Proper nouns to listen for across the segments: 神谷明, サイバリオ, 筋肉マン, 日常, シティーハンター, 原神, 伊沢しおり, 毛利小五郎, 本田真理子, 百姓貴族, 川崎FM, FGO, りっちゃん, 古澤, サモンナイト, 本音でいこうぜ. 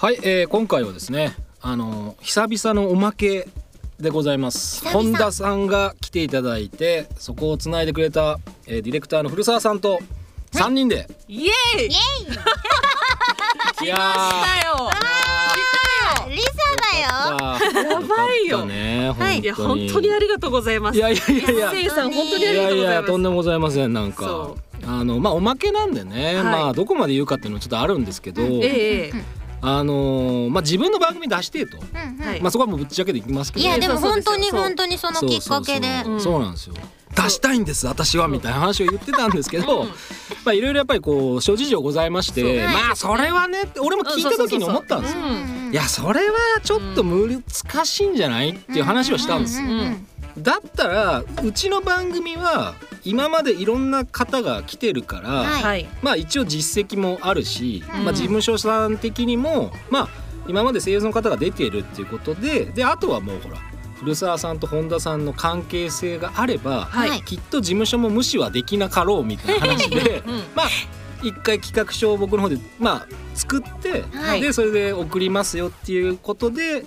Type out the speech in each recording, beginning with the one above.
はい、今回はですね久々のおまけでございます。本田さんが来ていただいて、そこをつないでくれた、ディレクターの古澤さんと3人で、イエーイイエーイ来ましたよ。リサだよ。やばいよね。はい、いや本当にありがとうございます。いやいやいやいや。せいさん本当にありがとうございます。いやいやとんでもございません。なんかまあおまけなんでね、まあどこまで言うかっていうのはちょっとあるんですけど、まあ自分の番組出してと、まあそこはもうぶっちゃけでいきますけど。いやでも本当にそのきっかけで。そうなんですよ。出したいんです私はみたいな話を言ってたんですけど、まあいろいろやっぱりこう諸事情ございまして、まあそれはね俺も聞いた時に思ったんですよ。いやそれはちょっと難しいんじゃないっていう話をしたんですよ。だったらうちの番組は今までいろんな方が来てるから、まあ一応実績もあるし、まあ事務所さん的にもまあ今まで声優の方が出ているっていうことで、あとはもうほら古澤さんと本田さんの関係性があれば、きっと事務所も無視はできなかろうみたいな話でまあ一回企画書を僕の方でまあ作って、でそれで送りますよっていうことで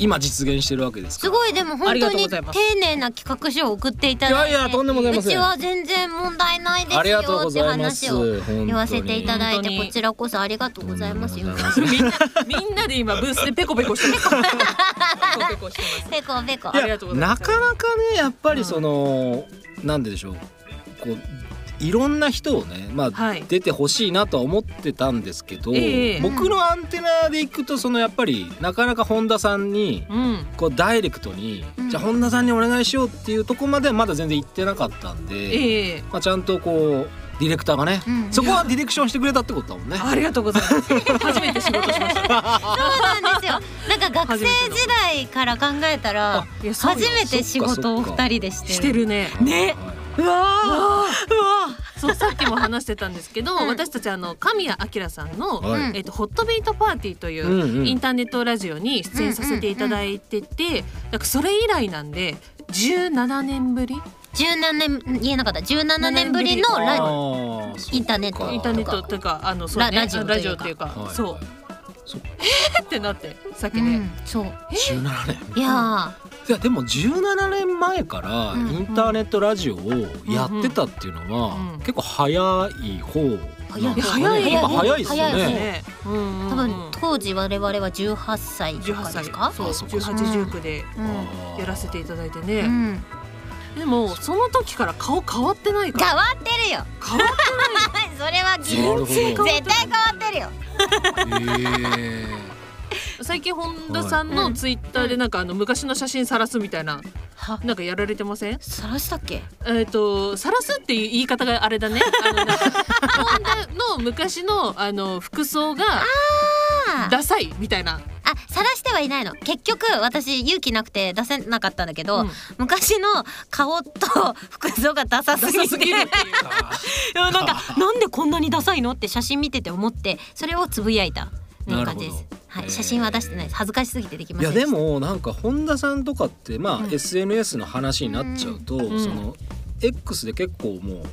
今実現してるわけですから。すごいでも本当に丁寧な企画書を送っていただいて、いやいやとんでもございません。うちは全然問題ないですよって話を言わせていただいて、こちらこそありがとうございますよ。みんなで今ブースでペコペコしてます。ペコペコ。なかなかねやっぱりそのなんででしょう、こういろんな人をねまあ出てほしいなとは思ってたんですけど、僕のアンテナでいくとそのやっぱりなかなか本田さんにこうダイレクトにじゃあ本田さんにお願いしようっていうとこまではまだ全然行ってなかったんで、まあちゃんとこうディレクターがね、そこはディレクションしてくれたってことだもんね。ありがとうございます。初めて仕事しました。そうなんですよ。なんか学生時代から考えたら初めて仕事を2人でしてるね。ね、うわーうわー。そうさっきも話してたんですけど、私たち神谷明さんのホットビートパーティーというインターネットラジオに出演させていただいてて、なんかそれ以来なんで17年ぶり。17年言えなかった。17年ぶりのインターネットというかラジオというか、そうえってなってさっきね、そう17年。いやでも17年前からインターネットラジオをやってたっていうのは結構早い方。早いですよね。多分当時我々は18歳とかですか。そう18、19でやらせていただいてね。でもその時から顔変わってないから。変わってるよ。変わってないよ。それは絶対変わってるよ。最近本田さんのツイッターでなんか昔の写真さらすみたいななんかやられてません？さらしたっけ？さらすっていう言い方があれだね。本田の昔の服装がダサいみたいな。晒してはいないの。結局私勇気なくて出せなかったんだけど、昔の顔と服装がダサすぎてなんでこんなにダサいのって写真見てて思って、それをつぶやいた感じです。写真は出してないです。恥ずかしすぎてできません。いやでもなんか本田さんとかってまあ SNS の話になっちゃうと、その X で結構もう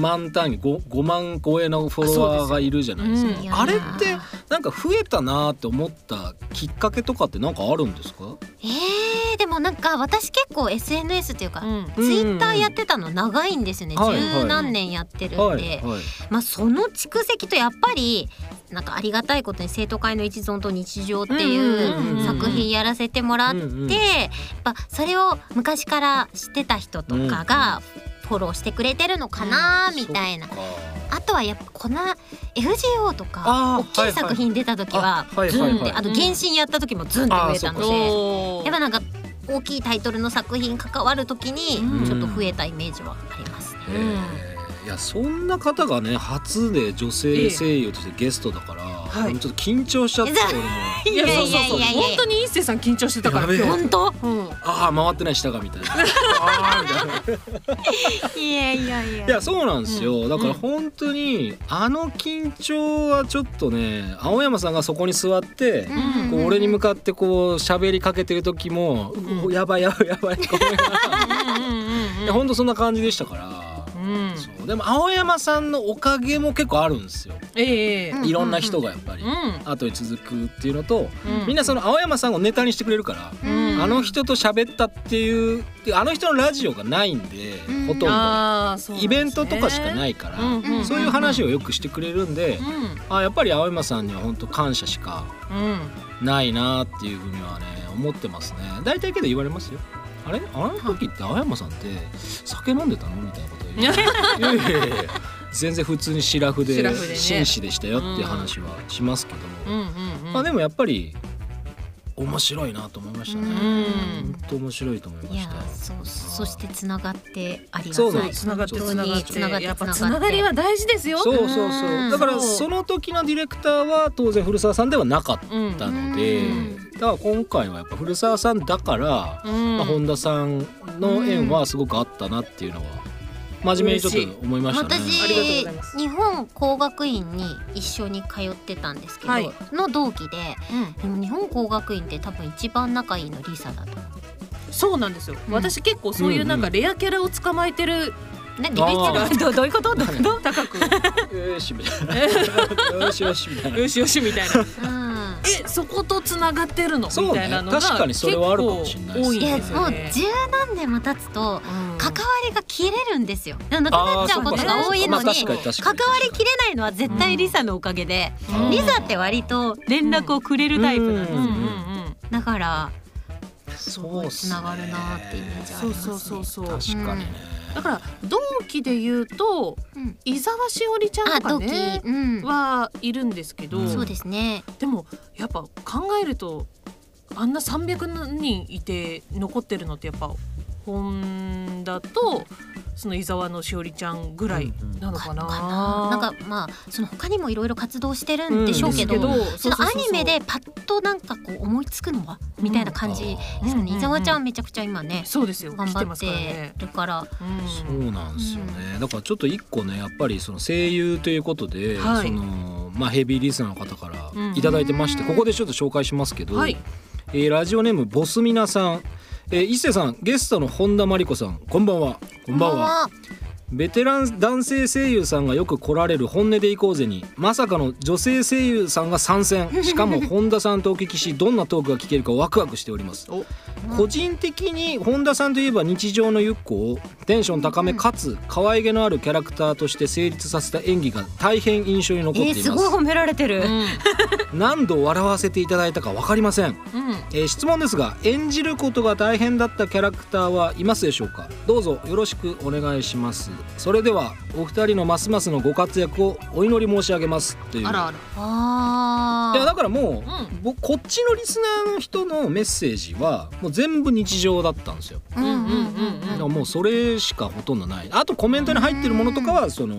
満タンに 5万超えのフォロワーがいるじゃないですか。あれってなんか増えたなって思ったきっかけとかってなんかあるんですか？でもなんか私結構 SNS というかツイッターやってたの長いんですよね。十何年やってるんで、まあその蓄積とやっぱりなんかありがたいことに生徒会の一存と日常っていう作品やらせてもらって、それを昔から知ってた人とかがフォローしてくれてるのかなみたいな。あとはやっぱこの FGO とか大きい作品出た時はズンって、あと原神やった時もズンって増えたので、やっぱなんか大きいタイトルの作品関わる時にちょっと増えたイメージはありますね。いやそんな方がね初で女性声優としてゲストだから、ちょっと緊張しちゃって俺も。いやそうそうそう、本当に一星さん緊張してたから。本当？ああ回ってない下がみたいな。いやいやいや。いやそうなんですよ。だから本当に緊張はちょっとね、青山さんがそこに座ってこう俺に向かってこう喋りかけてる時もやばいやばいやばい。本当そんな感じでしたから。うん、そうでも青山さんのおかげも結構あるんですよ、いろんな人がやっぱり、うん、後に続くっていうのと、うん、みんなその青山さんをネタにしてくれるから、うん、あの人と喋ったっていうあの人のラジオがないんで、うん、ほとんど、ね、イベントとかしかないから、うんうんうん、そういう話をよくしてくれるんで、うん、あやっぱり青山さんには本当感謝しかないなっていうふうにはね思ってますね。大体けど言われますよ、あれあの時って青山さんって酒飲んでたのみたいなこと言ういやいやいや全然普通にシラフで紳士でしたよっていう話はしますけど、うんうんうん、まあでもやっぱり面白いなと思いましたね。本当面白いと思いました。いや そしてつながってありがたい。そうつながってやっぱつながりは大事ですよ。そうそうそう、だからその時のディレクターは当然古澤さんではなかったので、だから今回はやっぱ古澤さんだから、まあ、本田さんの縁はすごくあったなっていうのは真面目にちょっと思いましたね。私日本工学院に一緒に通ってたんですけど、はい、の同期で、うん、日本工学院って多分一番仲いいのリサだと。そうなんですよ、うん、私結構そういうなんかレアキャラを捕まえてる、なんでどういうこと高くよしみたいなよしよしみたいなそことつながってるの、ね、みたいなのが確かにそれはあるかもしれないですね。いやもう十何年も経つと関わりが切れるんですよ。なくなっちゃうことが多いのに関わりきれないのは絶対リサのおかげで、うん、リサって割と連絡をくれるタイプなんですよ、うんうんうんうん、だからそうつながるなってイメージありますね。そうそうそうそう、確かにね、うん、だから同期で言うと、うん、伊沢しおりちゃんとかね、うん、はいるんですけど、うん、そうですね。でもやっぱ考えるとあんな300人いて残ってるのってやっぱ本田とその伊沢のしおりちゃんぐらいなのかな、うん、なんかまあその他にもいろいろ活動してるんでしょうけど、そのアニメでパッとなんかこう思いつくのはみたいな感じですかね、うん、伊沢ちゃんはめちゃくちゃ今ね、そうですよ、頑張ってるから、うん、そうなんですよね。だからちょっと一個ねやっぱりその声優ということで、はい、そのまあヘビーリスナーの方からいただいてまして、ここでちょっと紹介しますけど、はい、ラジオネームボスミナさん、伊勢さん、ゲストの本田真理子さん、こんばんは。こんばんは。ベテラン男性声優さんがよく来られる本音でいこうぜにまさかの女性声優さんが参戦、しかも本田さんとお聞きしどんなトークが聞けるかワクワクしております。個人的に本田さんといえば日常のゆっこをテンション高めかつ可愛げのあるキャラクターとして成立させた演技が大変印象に残っています。すごい褒められてる、うん、何度笑わせていただいたか分かりません、うん、質問ですが演じることが大変だったキャラクターはいますでしょうか。どうぞよろしくお願いします。それではお二人のますますのご活躍をお祈り申し上げますという。あらあら、あいやだからもう、うん、僕こっちのリスナーの人のメッセージはもう全部日常だったんですよ、うんうんうんうん、だからもうそれしかほとんどない。あとコメントに入ってるものとかはその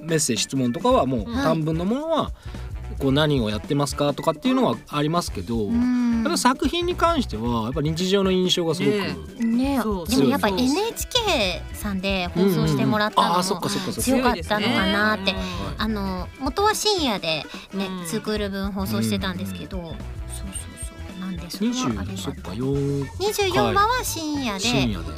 メッセージ質問とかはもう短文のものはこう何をやってますかとかっていうのはありますけど、ただ作品に関してはやっぱ日常の印象がすごく、ね、でもやっぱ NHK さんで放送してもらったのも強かったのかなって。あの元は深夜でね2クール分放送してたんですけど、そうそうそう、なんでそれはありがたい。24話は深夜 で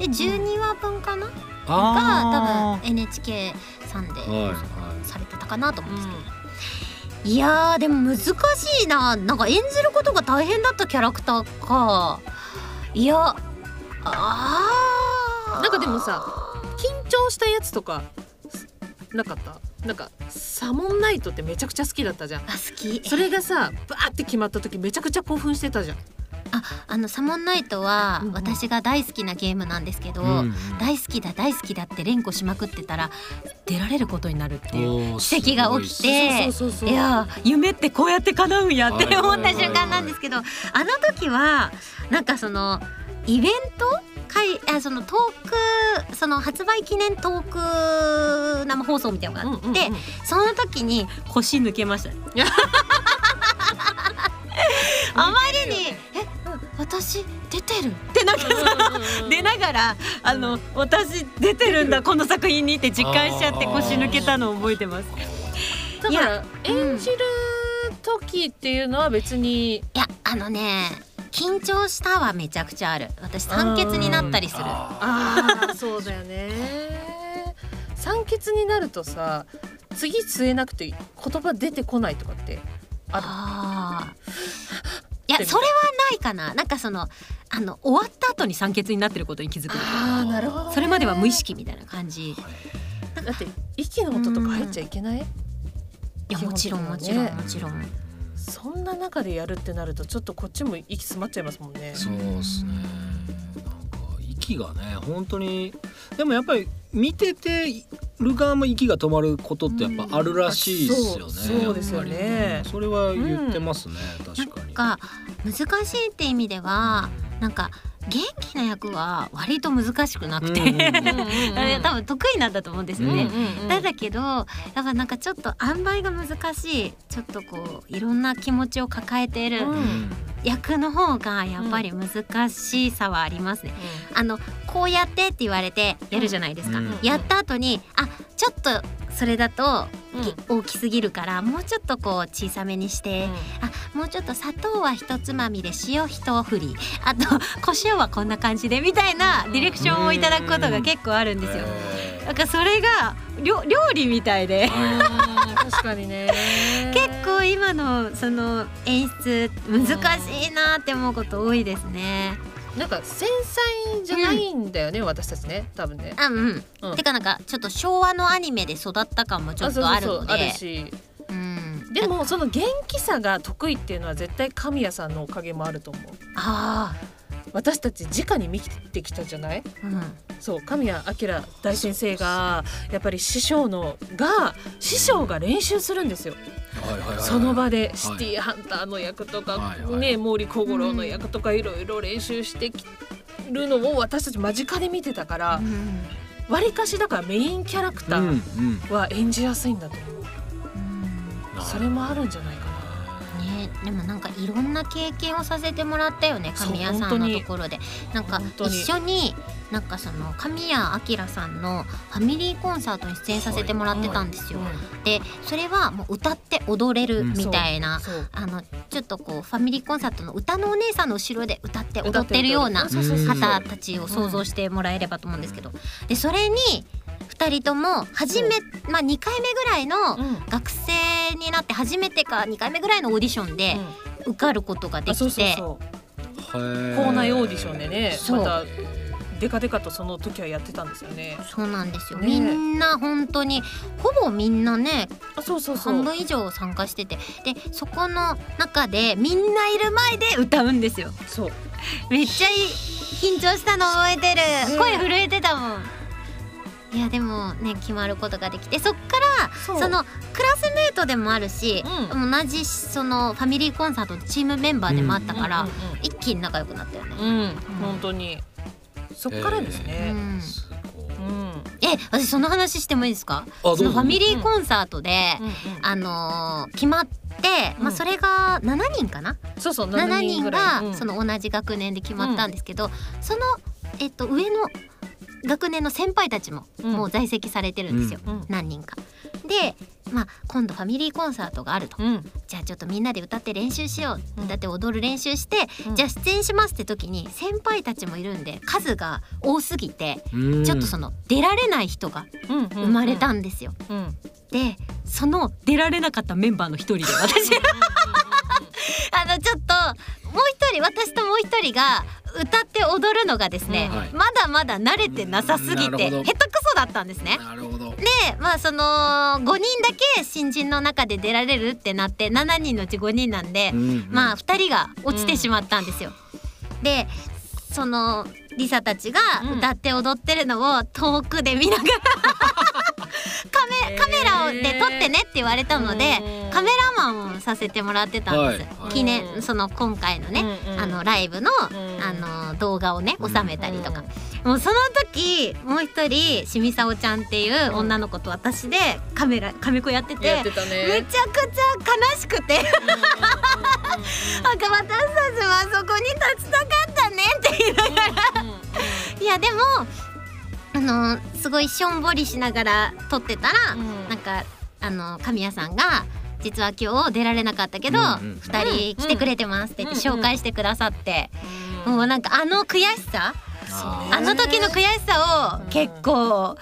12話分かなが多分 NHK さんで放送されてたかなと思うんですけど、いやーでも難しいな。なんか演じることが大変だったキャラクターか。いやあーなんかでもさ緊張したやつとかなかった？なんかサモンナイトってめちゃくちゃ好きだったじゃん。あ、好き。それがさバーって決まった時めちゃくちゃ興奮してたじゃん。あのサモンナイトは私が大好きなゲームなんですけど、うんうん、大好きだって連呼しまくってたら出られることになるっていう奇跡が起きて、いや夢ってこうやって叶うんやって思った瞬間なんですけど、あの時はなんかそのイベントそのトーク、その発売記念トーク生放送みたいなのがあって、うんうんうん、その時に腰抜けましたあまりに私出てるってなんかさ、出ながらあの私出てるんだこの作品にって実感しちゃって腰抜けたのを覚えてます。だから演じる時っていうのは別に、いやあのね緊張したはめちゃくちゃある。私酸欠になったりする。ああそうだよね。酸欠になるとさ次吸えなくて言葉出てこないとかってある？いやそれはないかな。なんかその終わった後に酸欠になってることに気づくみたいな。あ、なるほどね。それまでは無意識みたいな感じ。だって息の音とか入っちゃいけない？いやもちろんもちろんもちろん。そんな中でやるってなるとちょっとこっちも息詰まっちゃいますもんね。そうですね。息がね本当にでもやっぱり見ててる側も息が止まることってやっぱあるらしいですよね。そうですよね。それは言ってますね、確かに。なんか難しいって意味ではなんか元気な役は割と難しくなくて多分得意なんだと思うんですよね。だけどやっぱなんかちょっと塩梅が難しい、ちょっとこういろんな気持ちを抱えている役の方がやっぱり難しさはありますね。こうやってって言われてやるじゃないですか。やった後にあちょっとそれだと大きすぎるからもうちょっとこう小さめにして、あもうちょっと砂糖は一つまみで塩一振り、あと胡椒はこんな感じでみたいなディレクションをいただくことが結構あるんですよ。なんかそれが料理みたいで確かにね結構今のその演出難しいなって思うこと多いですね。なんか繊細じゃないんだよね、私たちね、多分ね。てかなんかちょっと昭和のアニメで育った感もちょっとあるので。あるし、でもその元気さが得意っていうのは絶対神谷さんのおかげもあると思う。ああ。私たち直に見てきたじゃない、そう神谷明大先生がやっぱり師匠が練習するんですよ。その場でシティーハンターの役とかね、毛利小五郎の役とかいろいろ練習してきるのを私たち間近で見てたから、わりかしだからメインキャラクターは演じやすいんだと思う。それもあるんじゃないかな。でもなんかいろんな経験をさせてもらったよね、神谷さんのところで。なんか一緒になんかその神谷明さんのファミリーコンサートに出演させてもらってたんですよ。でそれはもう歌って踊れるみたいな、ちょっとこうファミリーコンサートの歌のお姉さんの後ろで歌って踊ってるような方たちを想像してもらえればと思うんですけど、でそれに2人とも初め、まあ、2回目ぐらいの学生になって初めてか2回目ぐらいのオーディションで受かることができて、校内オーディションでね、またデカデカとその時はやってたんですよね。そうなんですよ、みんな本当にほぼみんなね半分以上参加してて、でそこの中でみんないる前で歌うんですよ。そうめっちゃ緊張したの覚えてる、声震えてたもん。いやでもね決まることができて、そっからそのクラスメートでもあるし、同じそのファミリーコンサートのチームメンバーでもあったから一気に仲良くなったよね。本当にそっからですね。私その話してもいいですか？そのファミリーコンサートで決まってそれが7人かな、7人がその同じ学年で決まったんですけど、その上の学年の先輩たちももう在籍されてるんですよ、何人か。で、まあ、今度ファミリーコンサートがあると、じゃあちょっとみんなで歌って練習しよう、歌って踊る練習して、じゃあ出演しますって時に先輩たちもいるんで数が多すぎて、ちょっとその出られない人が生まれたんですよ。でその出られなかったメンバーの一人で私ちょっともう一人、私ともう一人が歌って踊るのがですね、まだまだ慣れてなさすぎて下手くそだったんですね。でまあその5人だけ新人の中で出られるってなって、7人のうち5人なんで、まあ2人が落ちてしまったんですよ。でそのリサたちが歌って踊ってるのを遠くで見ながらカメラで撮ってねって言われたので、カメラマンをさせてもらってたんです、記念その今回のね、ライブの、動画をね収めたりとか、もうその時もう一人しみさおちゃんっていう女の子と私でカメコやってて、めちゃくちゃ悲しくて私たちはそこに立ちたかったねって言いながらいやでもすごいしょんぼりしながら撮ってたら、なんか神谷さんが「実は今日出られなかったけど2人来てくれてます」って言って紹介してくださって、もうなんかあの悔しさ、あの時の悔しさを結構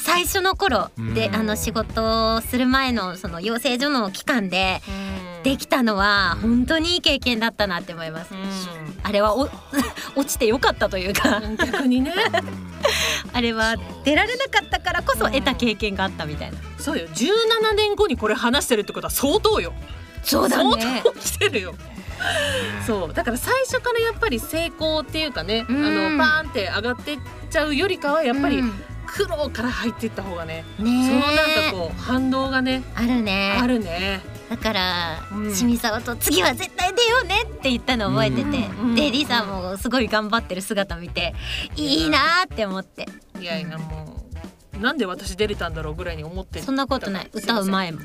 最初の頃で、仕事をする前のその養成所の期間でできたのは本当にいい経験だったなって思います。あれは落ちてよかったというか、逆にねあれは出られなかったからこそ得た経験があったみたいな。そうよ、17年後にこれ話してるってことは相当よ。そうだね、相当来てるよそうだから最初からやっぱり成功っていうかね、パーンって上がってっちゃうよりかはやっぱり苦労から入っていった方がね、そのなんかこう反動がねあるね、あるね。だから清水沢と次は絶対出ようねって言ったのを覚えてて、でリさんもすごい頑張ってる姿見ていいなーって思って、いやいやもうなんで私出れたんだろうぐらいに思って。そんなことない、歌う前も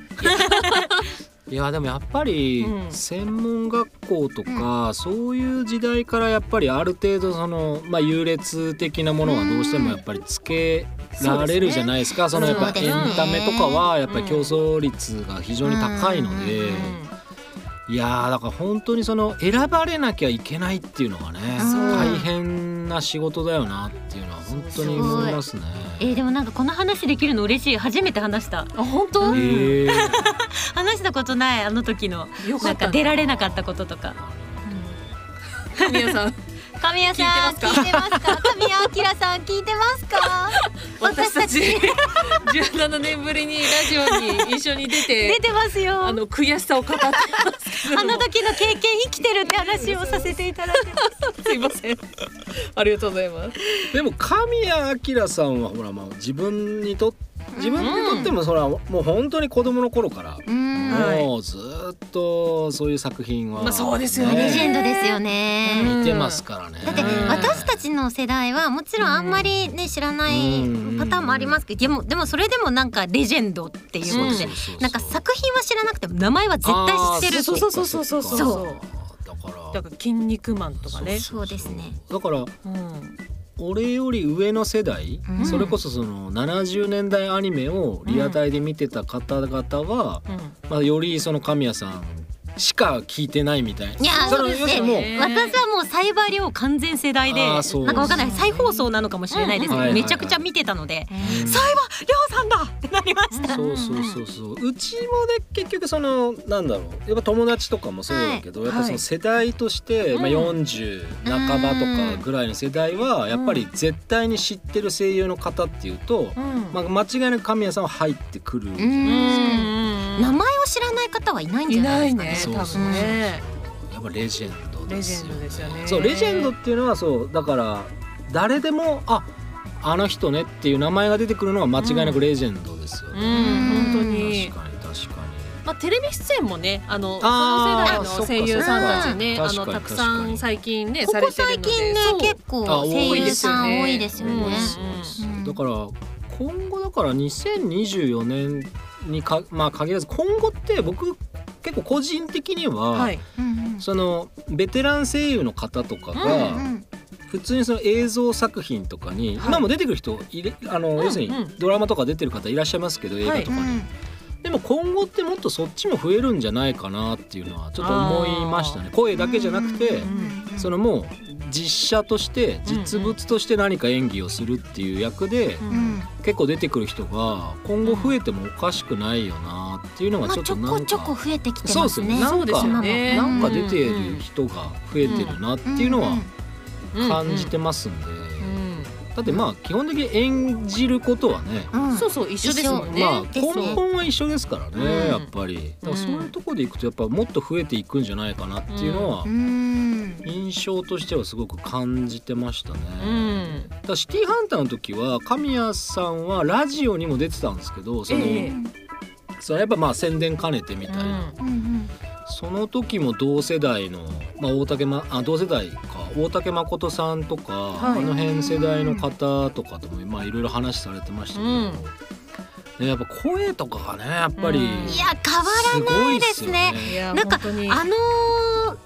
いやでもやっぱり専門学校とかそういう時代からやっぱりある程度その優劣的なものはどうしてもやっぱりつけられるじゃないですか。そのやっぱエンタメとかはやっぱり競争率が非常に高いので、いやだから本当にその選ばれなきゃいけないっていうのがね大変な仕事だよなっていうのは本当に思いますね。でもなんかこの話できるの嬉しい。初めて話した。あ、本当？話したことない。あの時のなんか出られなかったこととか。神谷さん、神谷さん聞いてますか？神谷明さん聞いてますか？私たち17年ぶりにラジオに一緒に出てますよ。悔しさを語ってますけど、あの時の経験生きてるって話をさせていただいてますすいません、ありがとうございます。でも神谷明さんはほら、自分にとってもそれはもう本当に子供の頃からもうずっとそういう作品は、そうですよね、レジェンドですよね。見てますからね。だって私たちの世代はもちろんあんまりね知らないパターンもありますけど、でもそれでもなんかレジェンドっていうことで、なんか作品は知らなくても名前は絶対知ってるって。そうだから筋肉マンとかね。そうですね。だから俺より上の世代、それこそその70年代アニメをリアタイで見てた方々は、よりその神谷さんしか聞いてないみたいな。いや、そうですね。私はもうサイバリオ完全世代で、なんかわかんない再放送なのかもしれないですけど、めちゃくちゃ見てたので、サイバリオさんだってなりました。そう。うちもね結局そのなんだろう、やっぱ友達とかもそうだけど、やっぱその世代として40半ばとかぐらいの世代はやっぱり絶対に知ってる声優の方っていうと、間違いなく神谷さんは入ってくるじゃないですか。名前を知らない方はいないんじゃないですかね。多分ね。やっぱレジェンドですよね。そう、レジェンドっていうのはそうだから誰でもあの人ねっていう名前が出てくるのは間違いなくレジェンドですよね。本当に。確かに確かに。テレビ出演もね、その世代の声優さんたちね、たくさん最近ねされてるので、ここ最近ね結構声優さん多いですよね。だから今後だから2024年に限らず今後って僕結構個人的にはそのベテラン声優の方とかが普通にその映像作品とかに今も出てくる人要するにドラマとか出てる方いらっしゃいますけど映画とかに。でも今後ってもっとそっちも増えるんじゃないかなっていうのはちょっと思いましたね。声だけじゃなくてそのもう実写として実物として何か演技をするっていう役で結構出てくる人が今後増えてもおかしくないよなっていうのがちょっとなんかちょこ増えてきてますね。なんか出てる人が増えてるなっていうのは感じてますんで。だって基本的に演じることはね、一緒ですもんね。根本は一緒ですからね、やっぱり。だからそういうところでいくとやっぱもっと増えていくんじゃないかなっていうのは印象としてはすごく感じてましたね。だからシティハンターの時は神谷さんはラジオにも出てたんですけど、それやっぱ宣伝兼ねてみたいな。その時も同世代の大竹誠さんとか、あの辺世代の方とかともいろいろ話されてましたけど、やっぱ声とかがねやっぱり、いや変わらないですね。なんか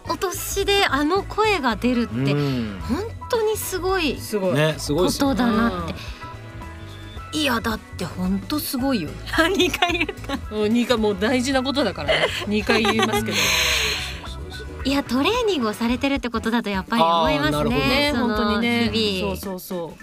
お年であの声が出るって本当にすごいことだなって。いやだって本当すごいよね。2回言った。2回もう大事なことだからね。2回言いますけど。いやトレーニングをされてるってことだとやっぱり思いますね。なるほどね。本当にね。そうそうそう。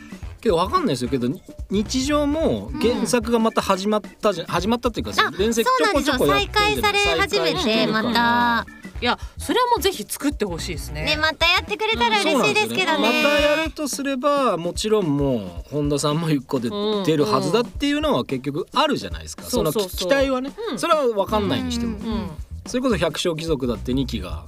けどわかんないですよけど日常も原作がまた始まった始まったっていうか連載ちょこちょこやってるじゃないですか。再開され始めてまたいやそれはもうぜひ作ってほしいですね。ねまたやってくれたら嬉しいですけどね。またやるとすればもちろんもう本田さんもゆっこで出るはずだっていうのは結局あるじゃないですか。その期待はねそれはわかんないにしてもそれこそ百姓貴族だって2期が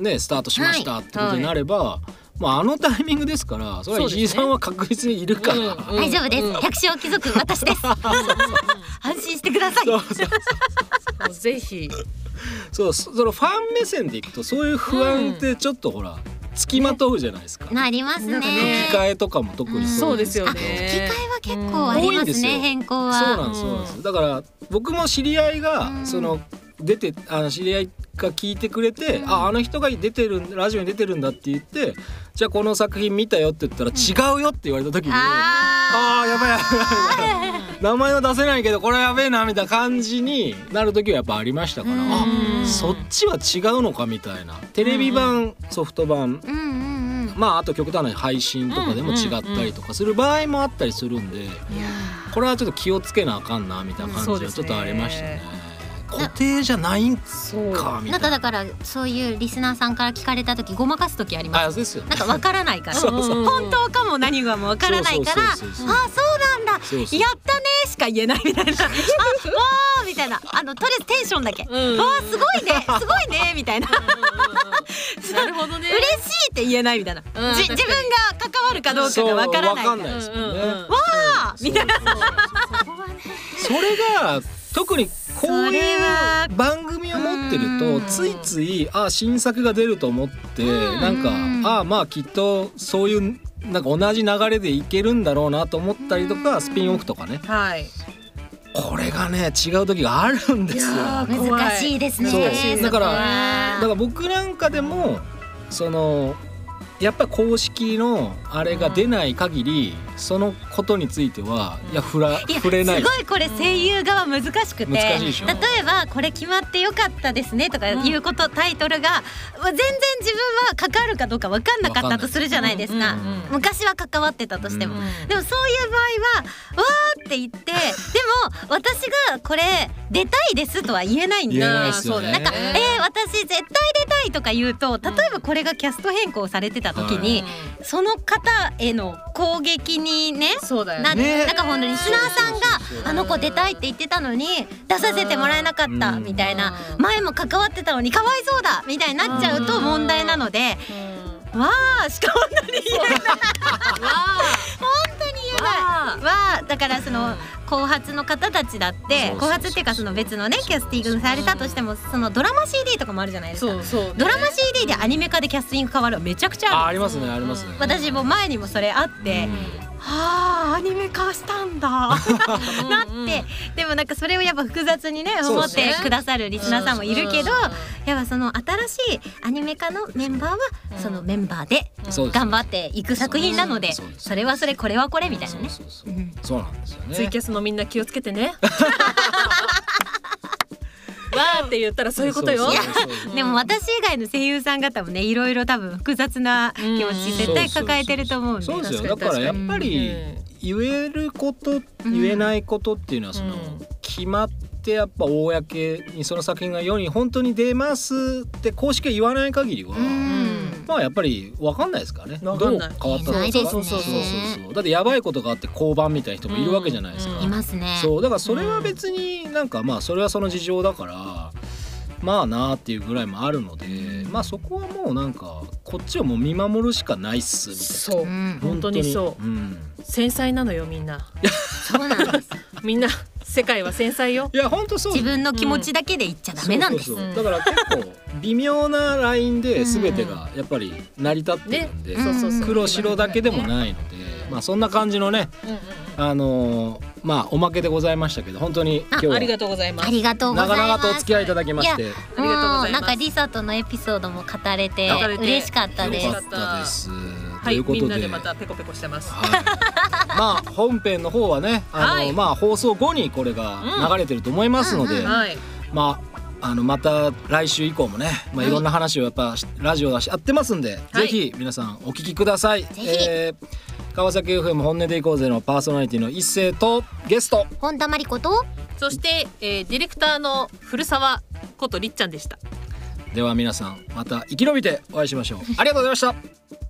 ねスタートしましたってことになれば。まああのタイミングですから、それは石井さんは確実にいるから、ねうんうん、大丈夫です。百姓貴族私です。安心してください。ぜひ。そうそのファン目線でいくとそういう不安ってちょっとほらつきまとうじゃないですか。ね、なりますね。吹き替えとかも特にそうですよね。吹き替えは結構ありますね。変更は。そうなんですそうなんです。だから僕も知り合いがその出て知り合いが聞いてくれて、うん、あの人が出てるラジオに出てるんだって言ってじゃあこの作品見たよって言ったら違うよって言われた時に、うん、ああやばいやばいやばい名前は出せないけどこれやべえなみたいな感じになる時はやっぱありましたから、うん、あそっちは違うのかみたいなテレビ版ソフト版、うんうん、まああと極端な配信とかでも違ったりとかする場合もあったりするんで、うんうんうん、これはちょっと気をつけなあかんなみたいな感じはちょっとありましたね、うん固定じゃないんかみたいな。なんかだからそういうリスナーさんから聞かれた時ごまかす時あります。あ、ですよね。なんかわからないからそうそう本当かも何がもわからないからあ、そうなんだそうそうやったねしか言えないみたいなあ、わーみたいなとりあえずテンションだけわーすごいねすごいねみたいななるほどね嬉しいって言えないみたいな、うん、自分が関わるかどうかがわからないからわかんないですもんね、うんうんうん、わーみたいなそれが特にこういう番組を持ってるとついついあ新作が出ると思ってなんかあまあきっとそういうなんか同じ流れでいけるんだろうなと思ったりとかスピンオフとかね、はい、これがね違う時があるんですよ。難しいですね。そうだから僕なんかでもそのやっぱり公式のあれが出ない限り、うん、そのことについてはいや触れない。すごいこれ声優側難しくて難しいでしょ。例えばこれ決まってよかったですねとかいうこと、うん、タイトルが全然自分は関わるかどうか分かんなかったとするじゃないですか、うんうんうん、昔は関わってたとしても、うん、でもそういう場合はわーって言ってでも私がこれ出たいですとは言えないんですよね。なんか私絶対出たいとか言うと例えばこれがキャスト変更されてた時に、はい、その方への攻撃にね、そうだよね。なんかほんのリスナーさんがあの子出たいって言ってたのに出させてもらえなかったみたいな前も関わってたのにかわいそうだみたいになっちゃうと問題なのでわーしか本当に言えない本当に言えないわーだからその後発の方たちだって後発っていうかその別のねキャスティングされたとしてもそのドラマ CD とかもあるじゃないですか。そうそう、ね、ドラマ CD でアニメ化でキャスティング変わるのめちゃくちゃある。ありますねありますね。私も前にもそれあって、うんはあアニメ化したんだなってでもなんかそれをやっぱ複雑にね思ってくださるリスナーさんもいるけどやっぱその新しいアニメ化のメンバーはそのメンバーで頑張っていく作品なのでそれはそれこれはこれみたいなね。そうなんですよね。ツイキャスのみんな気をつけてねわーって言ったらそういうことよ。でも私以外の声優さん方もねいろいろ多分複雑な気持ち絶対抱えてると思うんで。そうですよ。だからやっぱり言えること、言えないことっていうのはその決まってやっぱ公にその作品が世に本当に出ますって公式は言わない限りはまあやっぱり分かんないですからね。どう変わったのか。だってやばいことがあって降板みたいな人もいるわけじゃないですか。いますね。そうだからそれは別になんかまあそれはその事情だからまあなっていうぐらいもあるので、まあそこはもうなんかこっちをもう見守るしかないっすみたいな。そう本当にそう、うん、繊細なのよみんな。そうなんです。みんな世界は繊細よ。いや本当そう。自分の気持ちだけで言っちゃダメなんです。そうそうそうだから結構微妙なラインで全てがやっぱり成り立ってるんで、黒白だけでもないので、まあそんな感じのね、まあおまけでございましたけど、本当に今日はありがとうございます。長々とお付き合いいただきまして、ありがとうございます。なんかリサとのエピソードも語れて嬉しかったです。よかったです。はい、みんなでまたペコペコしてます。まあ本編の方はね、まあ放送後にこれが流れてると思いますので、まあ。また来週以降もね、まあ、いろんな話をやっぱラジオだしやってますんで、ぜひ皆さんお聞きください。川崎 FM 本音でいこうぜのパーソナリティの一斉とゲスト本田真理子と、そして、ディレクターの古澤ことりっちゃんでした。では皆さんまた生き延びてお会いしましょう。ありがとうございました。